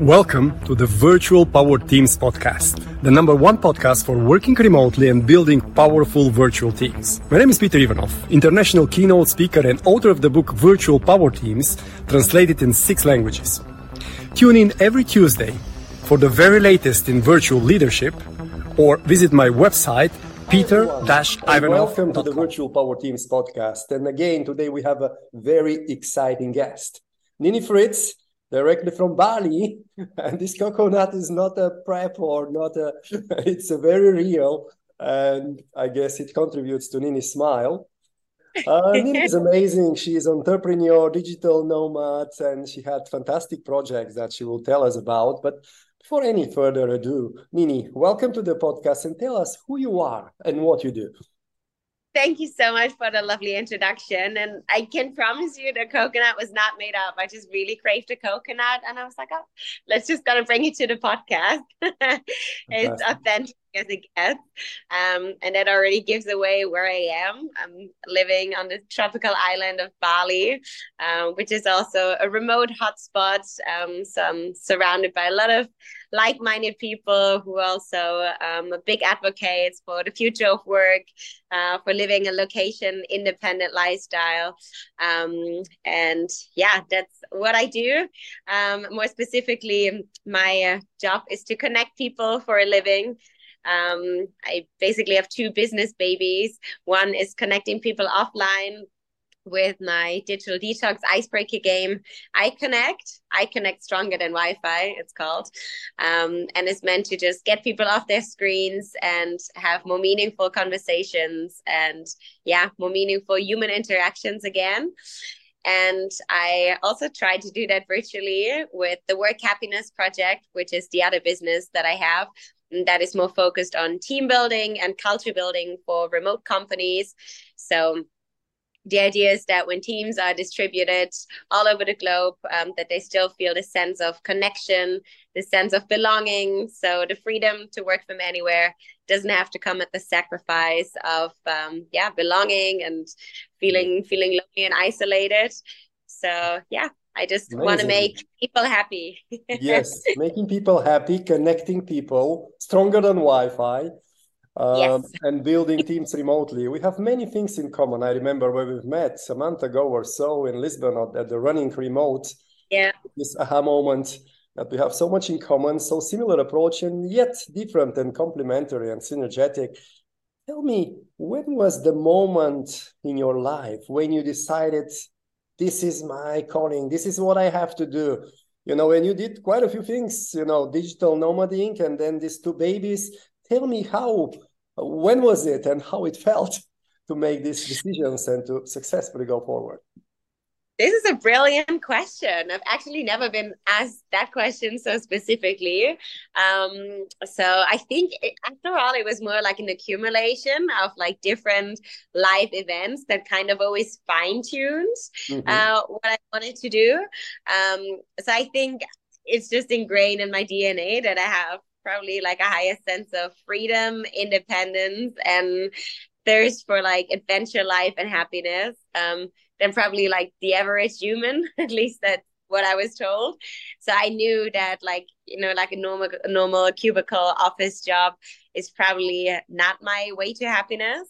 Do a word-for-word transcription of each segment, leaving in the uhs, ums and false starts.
Welcome to the Virtual Power Teams podcast, the number one podcast for working remotely and building powerful virtual teams. My name is Peter Ivanov, international keynote speaker and author of the book Virtual Power Teams, translated in six languages. Tune in every Tuesday for the very latest in virtual leadership or visit my website, peter dash ivanov dot com. Welcome to the Virtual Power Teams podcast. And again, today we have a very exciting guest, Nini Fritz, directly from Bali, and this coconut is not a prep or not a, it's a very real, and I guess it contributes to Nini's smile. Uh, Nini is amazing. She is an entrepreneur, digital nomad, and she had fantastic projects that she will tell us about. But before any further ado, Nini, welcome to the podcast and tell us who you are and what you do. Thank you so much for the lovely introduction. And I can promise you the coconut was not made up. I just really craved a coconut. And I was like, oh, let's just kind of bring it to the podcast. It's authentic as it gets. Um, and that already gives away where I am. I'm living on the tropical island of Bali, uh, which is also a remote hotspot. Um, so I'm surrounded by a lot of like-minded people who also um, are big advocates for the future of work, uh, for living a location-independent lifestyle. Um, and yeah, that's what I do. Um, more specifically, my uh, job is to connect people for a living. Um, I basically have two business babies. One is connecting people offline with my digital detox icebreaker game, iConnect. iConnect Stronger Than Wi-Fi, it's called. Um, and it's meant to just get people off their screens and have more meaningful conversations and, yeah, more meaningful human interactions again. And I also try to do that virtually with the Work Happiness Project, which is the other business that I have. That is more focused on team building and culture building for remote companies. So the idea is that when teams are distributed all over the globe, um, that they still feel the sense of connection, the sense of belonging. So the freedom to work from anywhere doesn't have to come at the sacrifice of um, yeah, belonging and feeling feeling lonely and isolated. So yeah. I just want to make people happy. Yes, making people happy, connecting people, stronger than Wi-Fi, um, yes. and building teams remotely. We have many things in common. I remember when we've met a month ago or so in Lisbon at the Running Remote. Yeah. This aha moment that we have so much in common, so similar approach and yet different and complementary and synergetic. Tell me, when was the moment in your life when you decided, this is my calling, this is what I have to do? You know, and you did quite a few things, you know, digital nomading and then these two babies. Tell me how, when was it and how it felt to make these decisions and to successfully go forward? This is a brilliant question. I've actually never been asked that question so specifically. Um, so I think, it, after all, it was more like an accumulation of like different life events that kind of always fine-tuned mm-hmm. uh, what I wanted to do. Um, so I think it's just ingrained in my D N A that I have probably like a higher sense of freedom, independence, and thirst for like adventure, life, and happiness. Um, than probably like the average human, at least that's what I was told. So I knew that like, you know, like a normal normal cubicle office job is probably not my way to happiness.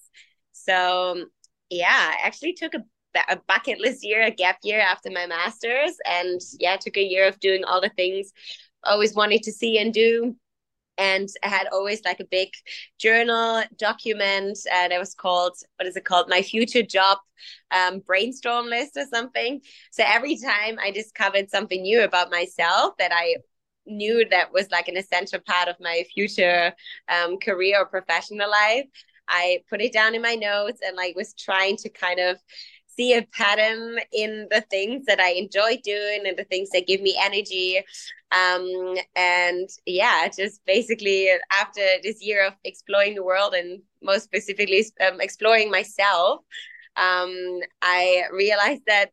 So yeah, I actually took a, a bucket list year, a gap year after my master's. And yeah, I took a year of doing all the things I always wanted to see and do. And I had always like a big journal document uh, that was called, what is it called? My future job um, brainstorm list or something. So every time I discovered something new about myself that I knew that was like an essential part of my future um, career or professional life, I put it down in my notes and like was trying to kind of see a pattern in the things that I enjoy doing and the things that give me energy. Um, and yeah, just basically after this year of exploring the world and most specifically um, exploring myself, um, I realized that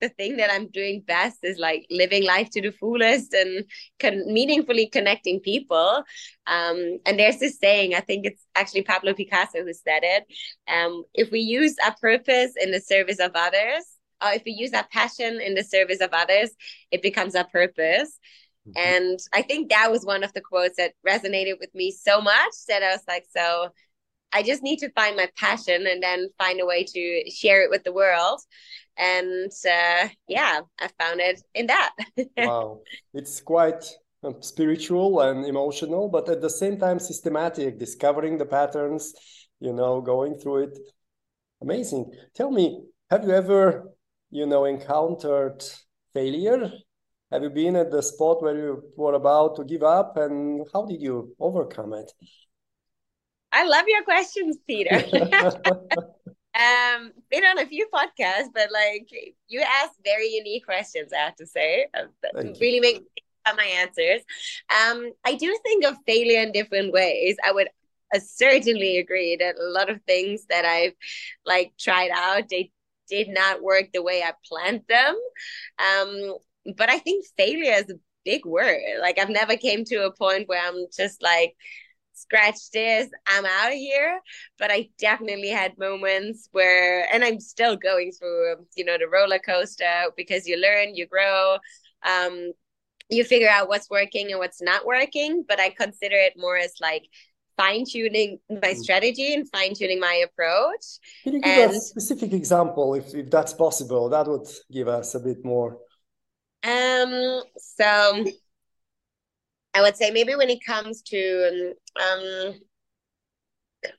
the thing that I'm doing best is like living life to the fullest and con- meaningfully connecting people. Um, and there's this saying, I think it's actually Pablo Picasso who said it. Um, if we use our purpose in the service of others, or if we use our passion in the service of others, it becomes our purpose. Mm-hmm. And I think that was one of the quotes that resonated with me so much that I was like, so I just need to find my passion and then find a way to share it with the world. And uh, yeah, I found it in that. Wow. It's quite um, spiritual and emotional, but at the same time, systematic, discovering the patterns, you know, going through it. Amazing. Tell me, have you ever, you know, encountered failure? Have you been at the spot where you were about to give up, and how did you overcome it? I love your questions, Peter. um, been on a few podcasts, but like you ask very unique questions, I have to say. Thank really you. Make me think about my answers. Um, I do think of failure in different ways. I would I certainly agree that a lot of things that I've like tried out, they did not work the way I planned them. Um, but I think failure is a big word. Like I've never came to a point where I'm just like, scratch this, I'm out of here. But I definitely had moments where, and I'm still going through, you know, the roller coaster, because you learn, you grow, um, you figure out what's working and what's not working. But I consider it more as like, fine-tuning my strategy and fine-tuning my approach. Can you give and, a specific example, if, if that's possible? That would give us a bit more. Um. So I would say maybe when it comes to, um,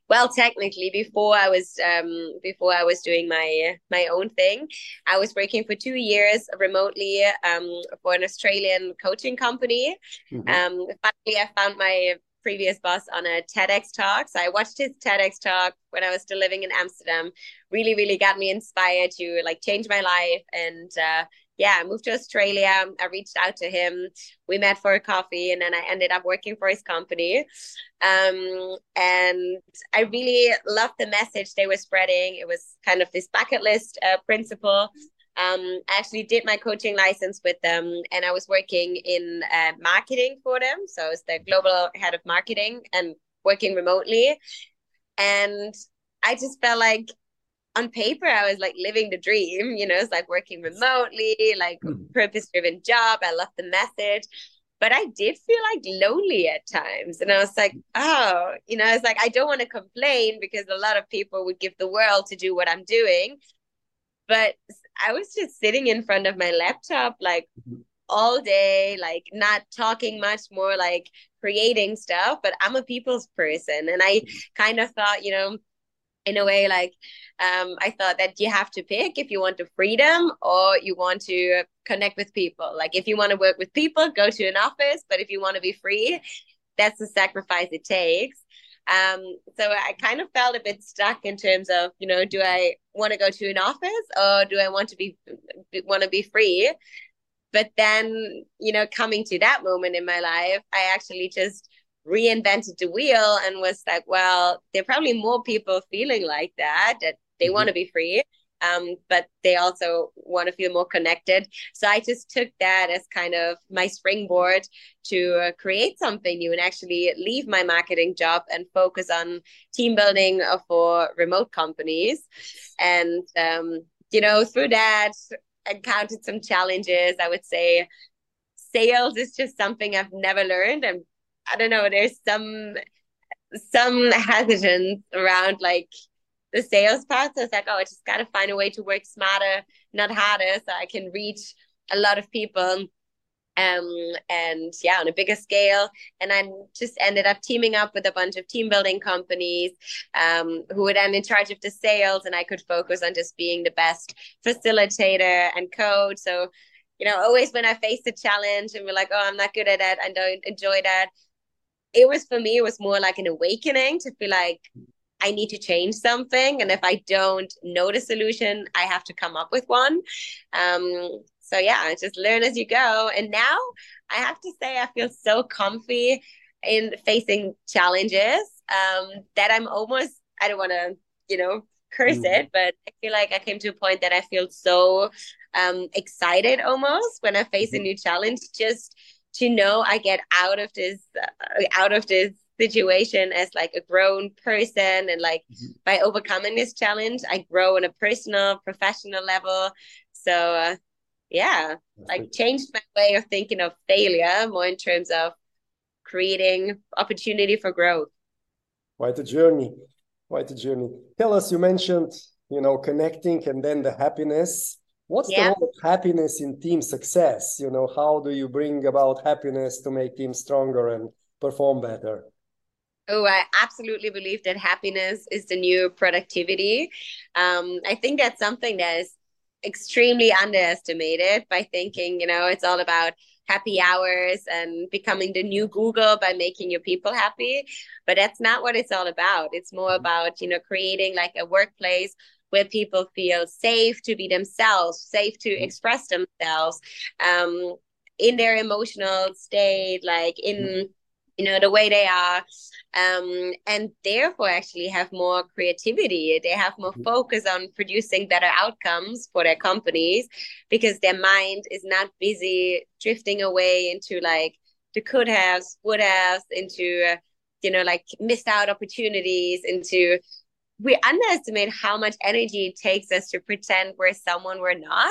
well, technically, before I was um before I was doing my my own thing, I was working for two years remotely um for an Australian coaching company. Mm-hmm. Um. Finally, I found my previous boss on a TEDx talk. So I watched his TEDx talk when I was still living in Amsterdam. Really, really got me inspired to like change my life. And uh, yeah, I moved to Australia. I reached out to him. We met for a coffee, and then I ended up working for his company. Um, and I really loved the message they were spreading. It was kind of this bucket list uh, principle. Um, I actually did my coaching license with them, and I was working in uh, marketing for them. So I was the global head of marketing and working remotely. And I just felt like on paper, I was like living the dream, you know, it's like working remotely, like mm. purpose-driven job. I love the message, but I did feel like lonely at times. And I was like, oh, you know, it's like, I don't want to complain because a lot of people would give the world to do what I'm doing. But I was just sitting in front of my laptop, like all day, like not talking much, more like creating stuff. But I'm a people's person. And I kind of thought, you know, in a way, like um, I thought that you have to pick if you want the freedom or you want to connect with people. Like if you want to work with people, go to an office. But if you want to be free, that's the sacrifice it takes. Um, so I kind of felt a bit stuck in terms of, you know, do I want to go to an office or do I want to be, want to be free? But then, you know, coming to that moment in my life, I actually just reinvented the wheel and was like, well, there are probably more people feeling like that, that they mm-hmm. want to be free. Um, but they also want to feel more connected. So I just took that as kind of my springboard to uh, create something new and actually leave my marketing job and focus on team building for remote companies. And, um, you know, through that, encountered some challenges. I would say sales is just something I've never learned. And I don't know, there's some, some hesitance around like, the sales part. So it's like, oh, I just got to find a way to work smarter, not harder, so I can reach a lot of people um, and yeah, on a bigger scale. And I just ended up teaming up with a bunch of team building companies um, who were then in charge of the sales, and I could focus on just being the best facilitator and coach. So, you know, always when I faced a challenge and we're like, oh, I'm not good at that, I don't enjoy that. It was, for me, it was more like an awakening to feel like, I need to change something. And if I don't know the solution, I have to come up with one. Um, so yeah, just learn as you go. And now I have to say, I feel so comfy in facing challenges um, that I'm almost, I don't want to, you know, curse mm. it, but I feel like I came to a point that I feel so um, excited almost when I face mm. a new challenge, just to know I get out of this, uh, out of this, situation as like a grown person, and like mm-hmm. by overcoming this challenge I grow on a personal, professional level. So uh, yeah, like changed my way of thinking of failure more in terms of creating opportunity for growth. Quite a journey, quite a journey. Tell us, you mentioned, you know, connecting and then the happiness. What's yeah. the role of happiness in team success? You know, how do you bring about happiness to make teams stronger and perform better? Oh, I absolutely believe that happiness is the new productivity. Um, I think that's something that is extremely underestimated by thinking, you know, it's all about happy hours and becoming the new Google by making your people happy. But that's not what it's all about. It's more about, you know, creating like a workplace where people feel safe to be themselves, safe to express themselves um, in their emotional state, like in, you know, the way they are, um, and therefore actually have more creativity. They have more focus on producing better outcomes for their companies because their mind is not busy drifting away into like the could haves, would haves, into, uh, you know, like missed out opportunities, into... We underestimate how much energy it takes us to pretend we're someone we're not,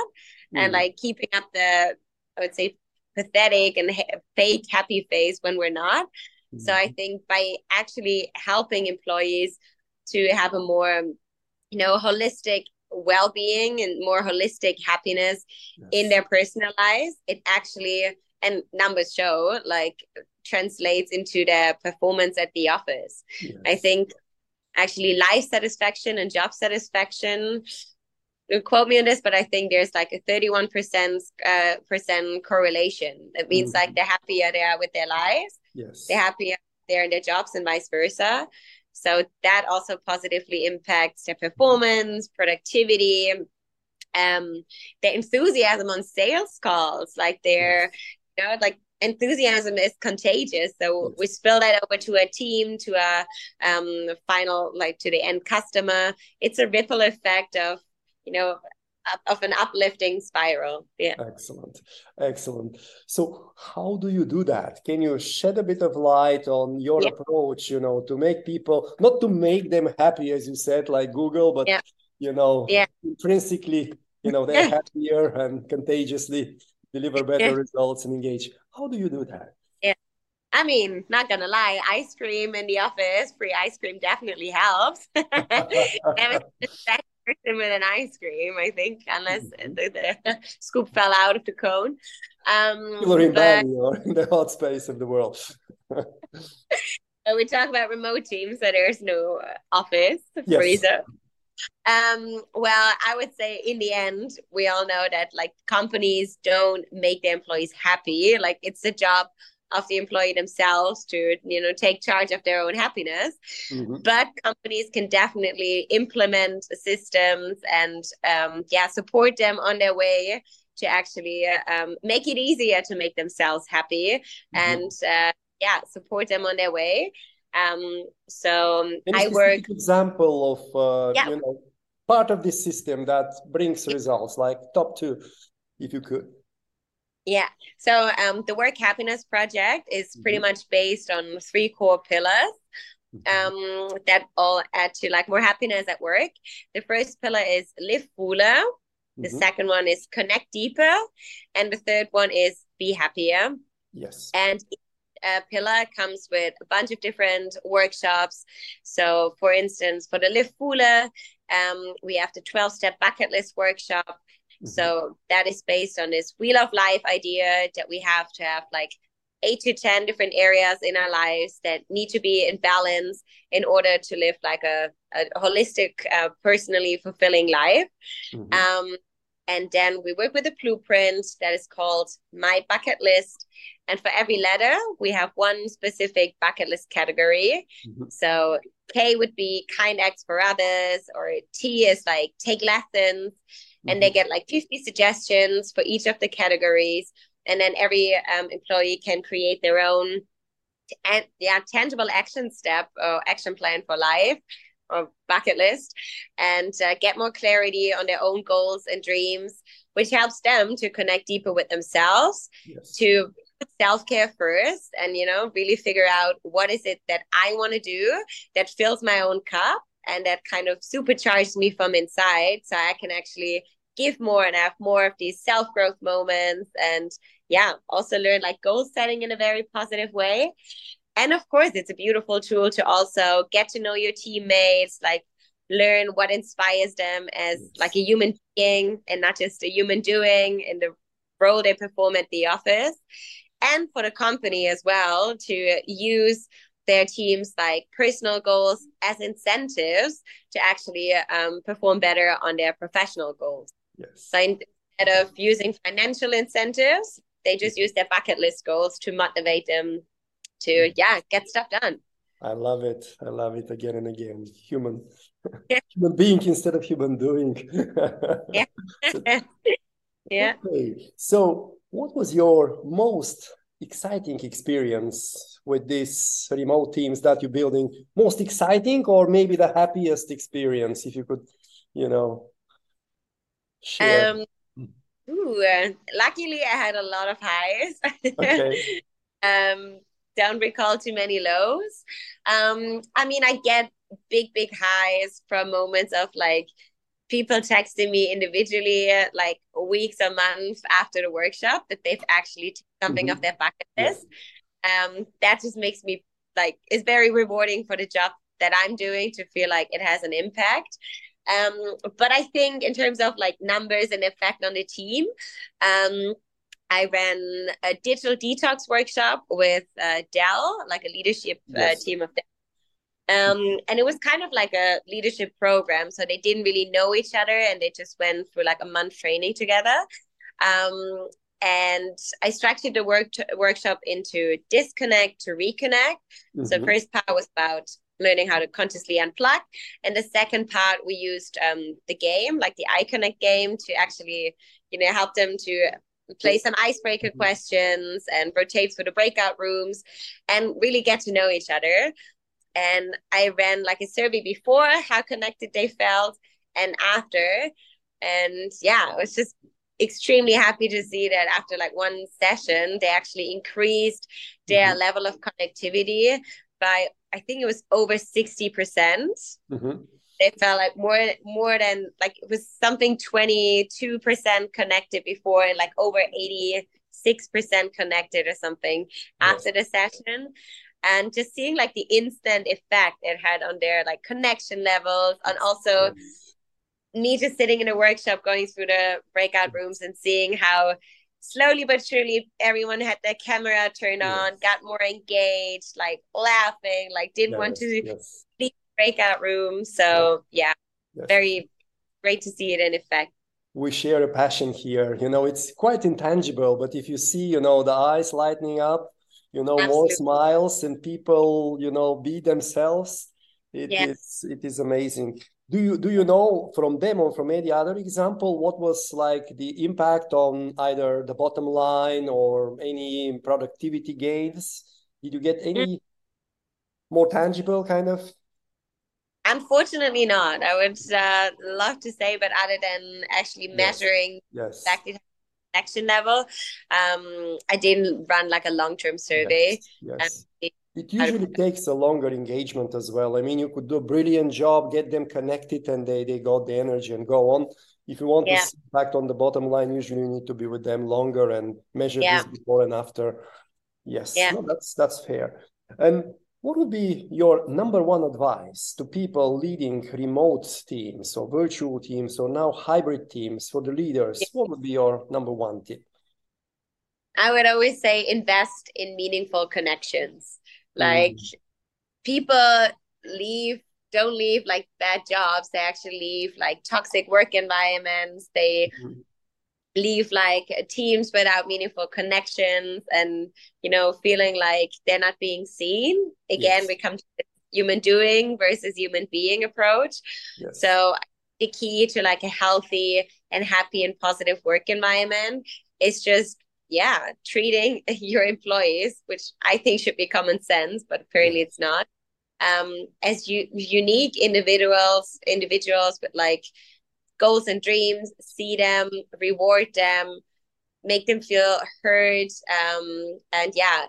mm. and like keeping up the, I would say, pathetic and ha- fake happy face when we're not. Mm. So I think by actually helping employees to have a more, you know, holistic well-being and more holistic happiness yes. in their personal lives, it actually, and numbers show, like translates into their performance at the office. Yes. I think actually life satisfaction and job satisfaction, don't quote me on this, but I think there's like a thirty-one percent uh, percent correlation. That means mm-hmm. like the happier they are with their lives, yes. the happier they're in their jobs and vice versa. So that also positively impacts their performance, productivity, um, their enthusiasm on sales calls, like their, yes. you know, like, enthusiasm is contagious, so yes. we spill that over to a team, to a um, final, like to the end customer. It's a ripple effect of, you know, of an uplifting spiral. Yeah. Excellent, excellent. So, how do you do that? Can you shed a bit of light on your yeah. approach? You know, to make people, not to make them happy, as you said, like Google, but yeah. you know, yeah. intrinsically, you know, they're happier and contagiously deliver better yeah. results and engage. How do you do that? Yeah, I mean, not gonna lie, ice cream in the office, free ice cream definitely helps. Never satisfied person with an ice cream, I think, unless mm-hmm. the, the scoop fell out of the cone. Um, People are in Bali or in the hot space of the world. We talk about remote teams, so there's no office yes. freezer. Um, well, I would say in the end, we all know that like companies don't make their employees happy. Like it's the job of the employee themselves to, you know, take charge of their own happiness. Mm-hmm. But companies can definitely implement systems and, um, yeah, support them on their way to actually um, make it easier to make themselves happy mm-hmm. and, uh, yeah, support them on their way. Um, so I work example of, uh, yeah. you know, part of this system that brings yeah. results, like top two, if you could. Yeah. So, um, the Work Happiness Project is mm-hmm. pretty much based on three core pillars, mm-hmm. um, that all add to like more happiness at work. The first pillar is live fuller. The mm-hmm. second one is connect deeper. And the third one is be happier. Yes. And Uh, pillar comes with a bunch of different workshops. So for instance, for the Live Fuller, um, we have the twelve-step bucket list workshop. Mm-hmm. So that is based on this wheel of life idea that we have to have like eight to ten different areas in our lives that need to be in balance in order to live like a, a holistic, uh, personally fulfilling life. Mm-hmm. Um, and then we work with a blueprint that is called My Bucket List. And for every letter, we have one specific bucket list category. Mm-hmm. So K would be kind acts for others, or T is like take lessons. Mm-hmm. And they get like fifty suggestions for each of the categories. And then every um, employee can create their own and yeah, tangible action step or action plan for life or bucket list, and uh, get more clarity on their own goals and dreams, which helps them to connect deeper with themselves, yes. to put self-care first and, you know, really figure out what is it that I want to do that fills my own cup and that kind of supercharges me from inside so I can actually give more and have more of these self-growth moments. And yeah, also learn like goal setting in a very positive way. And of course, it's a beautiful tool to also get to know your teammates, like learn what inspires them as yes. like a human being and not just a human doing in the role they perform at the office. And for the company as well, to use their teams like personal goals as incentives to actually um, perform better on their professional goals. Yes. So instead of using financial incentives, they just use their bucket list goals to motivate them to, yeah, get stuff done. I love it. I love it again and again. Human, yeah. human being instead of human doing. yeah. so, yeah. Okay. So what was your most exciting experience with these remote teams that you're building? Most exciting or maybe the happiest experience, if you could, you know, share? Um, ooh, uh, luckily, I had a lot of highs. Okay. um, don't recall too many lows. Um, I mean, I get big, big highs from moments of like people texting me individually, like weeks or months after the workshop that they've actually taken something mm-hmm. off their bucket list. Yeah. Um, that just makes me like, it's very rewarding for the job that I'm doing to feel like it has an impact. Um, but I think in terms of like numbers and effect on the team, um, I ran a digital detox workshop with uh, Dell, like a leadership yes. uh, team of Dell. Um, and it was kind of like a leadership program. So they didn't really know each other and they just went through like a month training together. Um, and I structured the work to, workshop into disconnect to reconnect. Mm-hmm. So the first part was about learning how to consciously unplug. And the second part, we used um, the game, like the iConnect game to actually, you know, help them to play some icebreaker mm-hmm. questions and rotate through the breakout rooms and really get to know each other. And I ran like a survey before how connected they felt and after. And yeah, I was just extremely happy to see that after like one session, they actually increased their mm-hmm. level of connectivity by, I think it was over sixty percent. Mm-hmm. They felt like more, more than like it was something twenty-two percent connected before, and like over eighty-six percent connected or something mm-hmm. after the session. And just seeing like the instant effect it had on their like connection levels, and also me just sitting in a workshop, going through the breakout rooms and seeing how slowly but surely everyone had their camera turned on, yes. got more engaged, like laughing, like didn't yes. want to yes. leave the breakout room. So yes. yeah, yes. very great to see it in effect. We share a passion here. You know, it's quite intangible, but if you see, you know, the eyes lightening up, you know, absolutely. More smiles and people, you know, be themselves. It yes. is it is amazing. Do you do you know from them or from any other example, what was like the impact on either the bottom line or any productivity gains? Did you get any more tangible kind of? Unfortunately not. I would uh, love to say, but other than actually measuring yes. exactly yes. connection level, um, I didn't run like a long-term survey. Yes, yes. It, it usually takes a longer engagement as well. I mean, you could do a brilliant job, get them connected, and they, they got the energy and go on. If you want yeah. to see impact on the bottom line, usually you need to be with them longer and measure yeah. this before and after. Yes, yeah. no, that's that's fair. And what would be your number one advice to people leading remote teams or virtual teams or now hybrid teams for the leaders? What would be your number one tip? I would always say invest in meaningful connections. Like mm. people leave, don't leave like bad jobs. They actually leave like toxic work environments. They mm. leave like teams without meaningful connections and, you know, feeling like they're not being seen. Again, yes. we come to the human doing versus human being approach. Yes. So the key to like a healthy and happy and positive work environment is just, yeah, treating your employees, which I think should be common sense, but apparently it's not, um, as you, unique individuals, individuals with like goals and dreams, see them, reward them, make them feel heard, um, and yeah,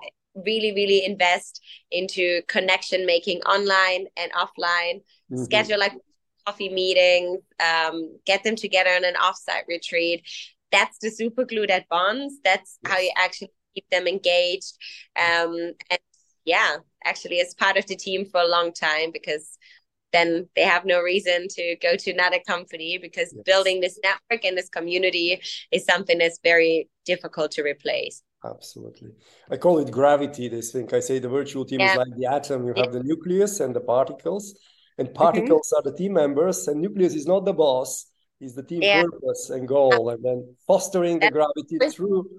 really, really invest into connection making online and offline. Mm-hmm. Schedule like coffee meetings, um, get them together on an offsite retreat. That's the super glue that bonds. That's yes. how you actually keep them engaged. Um, and yeah, actually as part of the team for a long time, because then they have no reason to go to another company, because yes. building this network and this community is something that's very difficult to replace. Absolutely. I call it gravity, this thing. I say the virtual team yeah. is like the atom. You have yeah. the nucleus and the particles, and particles mm-hmm. are the team members, and nucleus is not the boss, is the team yeah. purpose and goal. And then fostering the gravity through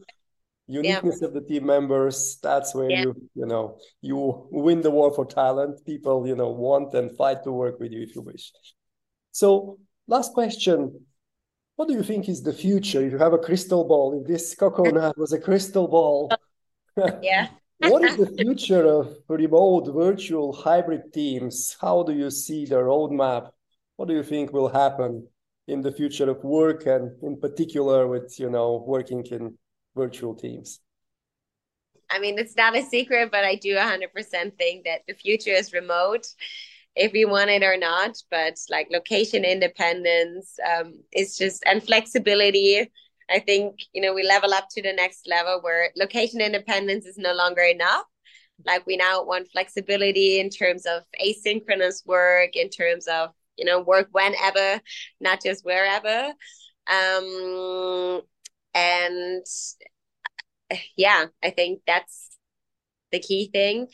uniqueness yeah. of the team members. That's where yeah. you, you know, you win the war for talent. People, you know, want and fight to work with you if you wish. So last question. What do you think is the future? If you have a crystal ball, if this coconut was a crystal ball, yeah. what is the future of remote, virtual, hybrid teams? How do you see the roadmap? What do you think will happen in the future of work, and in particular with, you know, working in virtual teams? I mean, it's not a secret, but I do one hundred percent think that the future is remote, if we want it or not, but like location independence, um, it's just, and flexibility. I think, you know, we level up to the next level where location independence is no longer enough. Like we now want flexibility in terms of asynchronous work, in terms of, you know, work whenever, not just wherever. Um, and yeah, I think that's the key thing.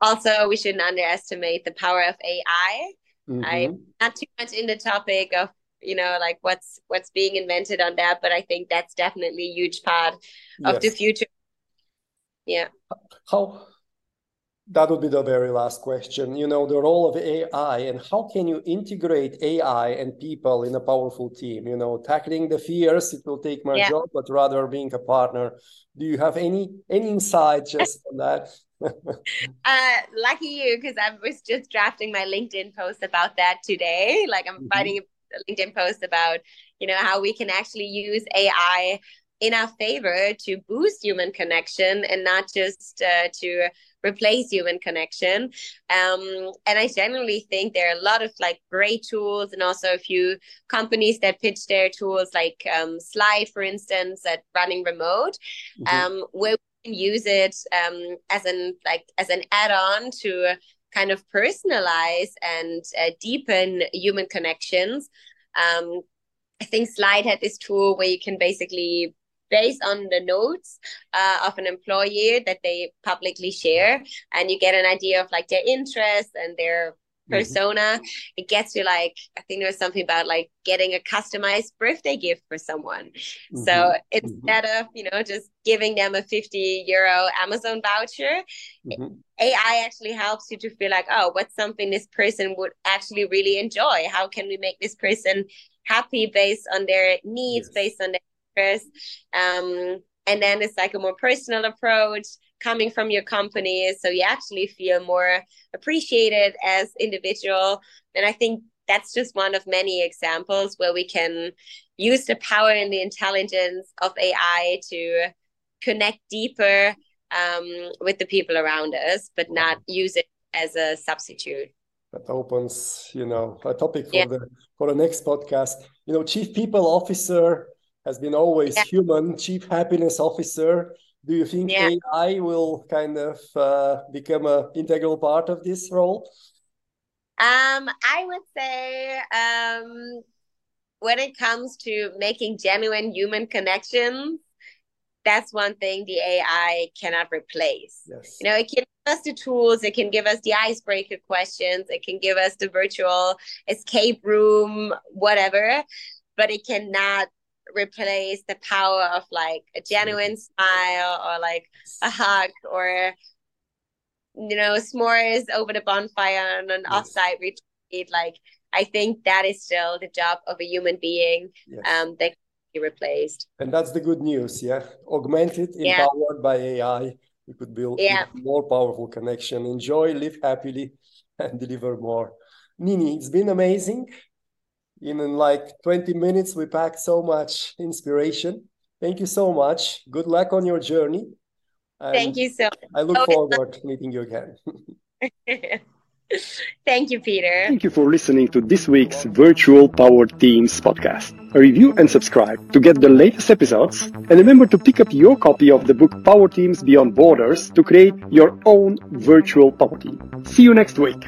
Also, we shouldn't underestimate the power of A I. Mm-hmm. I'm not too much in the topic of, you know, like what's what's being invented on that, but I think that's definitely a huge part yes. of the future. Yeah. How? That would be the very last question. You know, the role of A I, and how can you integrate A I and people in a powerful team? You know, tackling the fears, it will take my yeah. job, but rather being a partner. Do you have any any insight just on that? uh lucky you, because I was just drafting my LinkedIn post about that today. Like I'm mm-hmm. writing a LinkedIn post about, you know, how we can actually use A I in our favor to boost human connection and not just uh, to replace human connection. Um, and I generally think there are a lot of like great tools, and also a few companies that pitch their tools, like um, Slide, for instance, at Running Remote, mm-hmm. um, where we can use it um, as an like as an add-on to kind of personalize and uh, deepen human connections. Um, I think Slide had this tool where you can basically, based on the notes uh, of an employee that they publicly share, and you get an idea of like their interests and their persona. Mm-hmm. It gets you like, I think there was something about like getting a customized birthday gift for someone. Mm-hmm. So instead mm-hmm. of, you know, just giving them a fifty euro Amazon voucher, mm-hmm. A I actually helps you to feel like, oh, what's something this person would actually really enjoy? How can we make this person happy based on their needs, yes. based on their interests? Um, and then it's like a more personal approach coming from your company. So you actually feel more appreciated as individual. And I think that's just one of many examples where we can use the power and the intelligence of A I to connect deeper um, with the people around us, but not use it as a substitute. That opens, you know, a topic for yeah. the for the next podcast. You know, Chief People Officer has been always yeah. human. Chief Happiness Officer. Do you think yeah. A I will kind of uh, become an integral part of this role? Um, I would say um, when it comes to making genuine human connections, that's one thing the A I cannot replace. Yes. You know, it can give us the tools, it can give us the icebreaker questions, it can give us the virtual escape room, whatever, but it cannot replace the power of like a genuine smile, or like a hug, or, you know, s'mores over the bonfire on an yes. offsite retreat. Like, I think that is still the job of a human being yes. um, that replaced. And that's the good news. Yeah, augmented, yeah. empowered by A I, we could build yeah. a more powerful connection, enjoy, live happily, and deliver more. Nini, it's been amazing. In like twenty minutes we packed so much inspiration. Thank you so much. Good luck on your journey, and thank you so much. I look oh, forward to meeting you again. Thank you, Peter. Thank you for listening to this week's Virtual Power Teams podcast. Review and subscribe to get the latest episodes. And remember to pick up your copy of the book Power Teams Beyond Borders to create your own virtual power team. See you next week.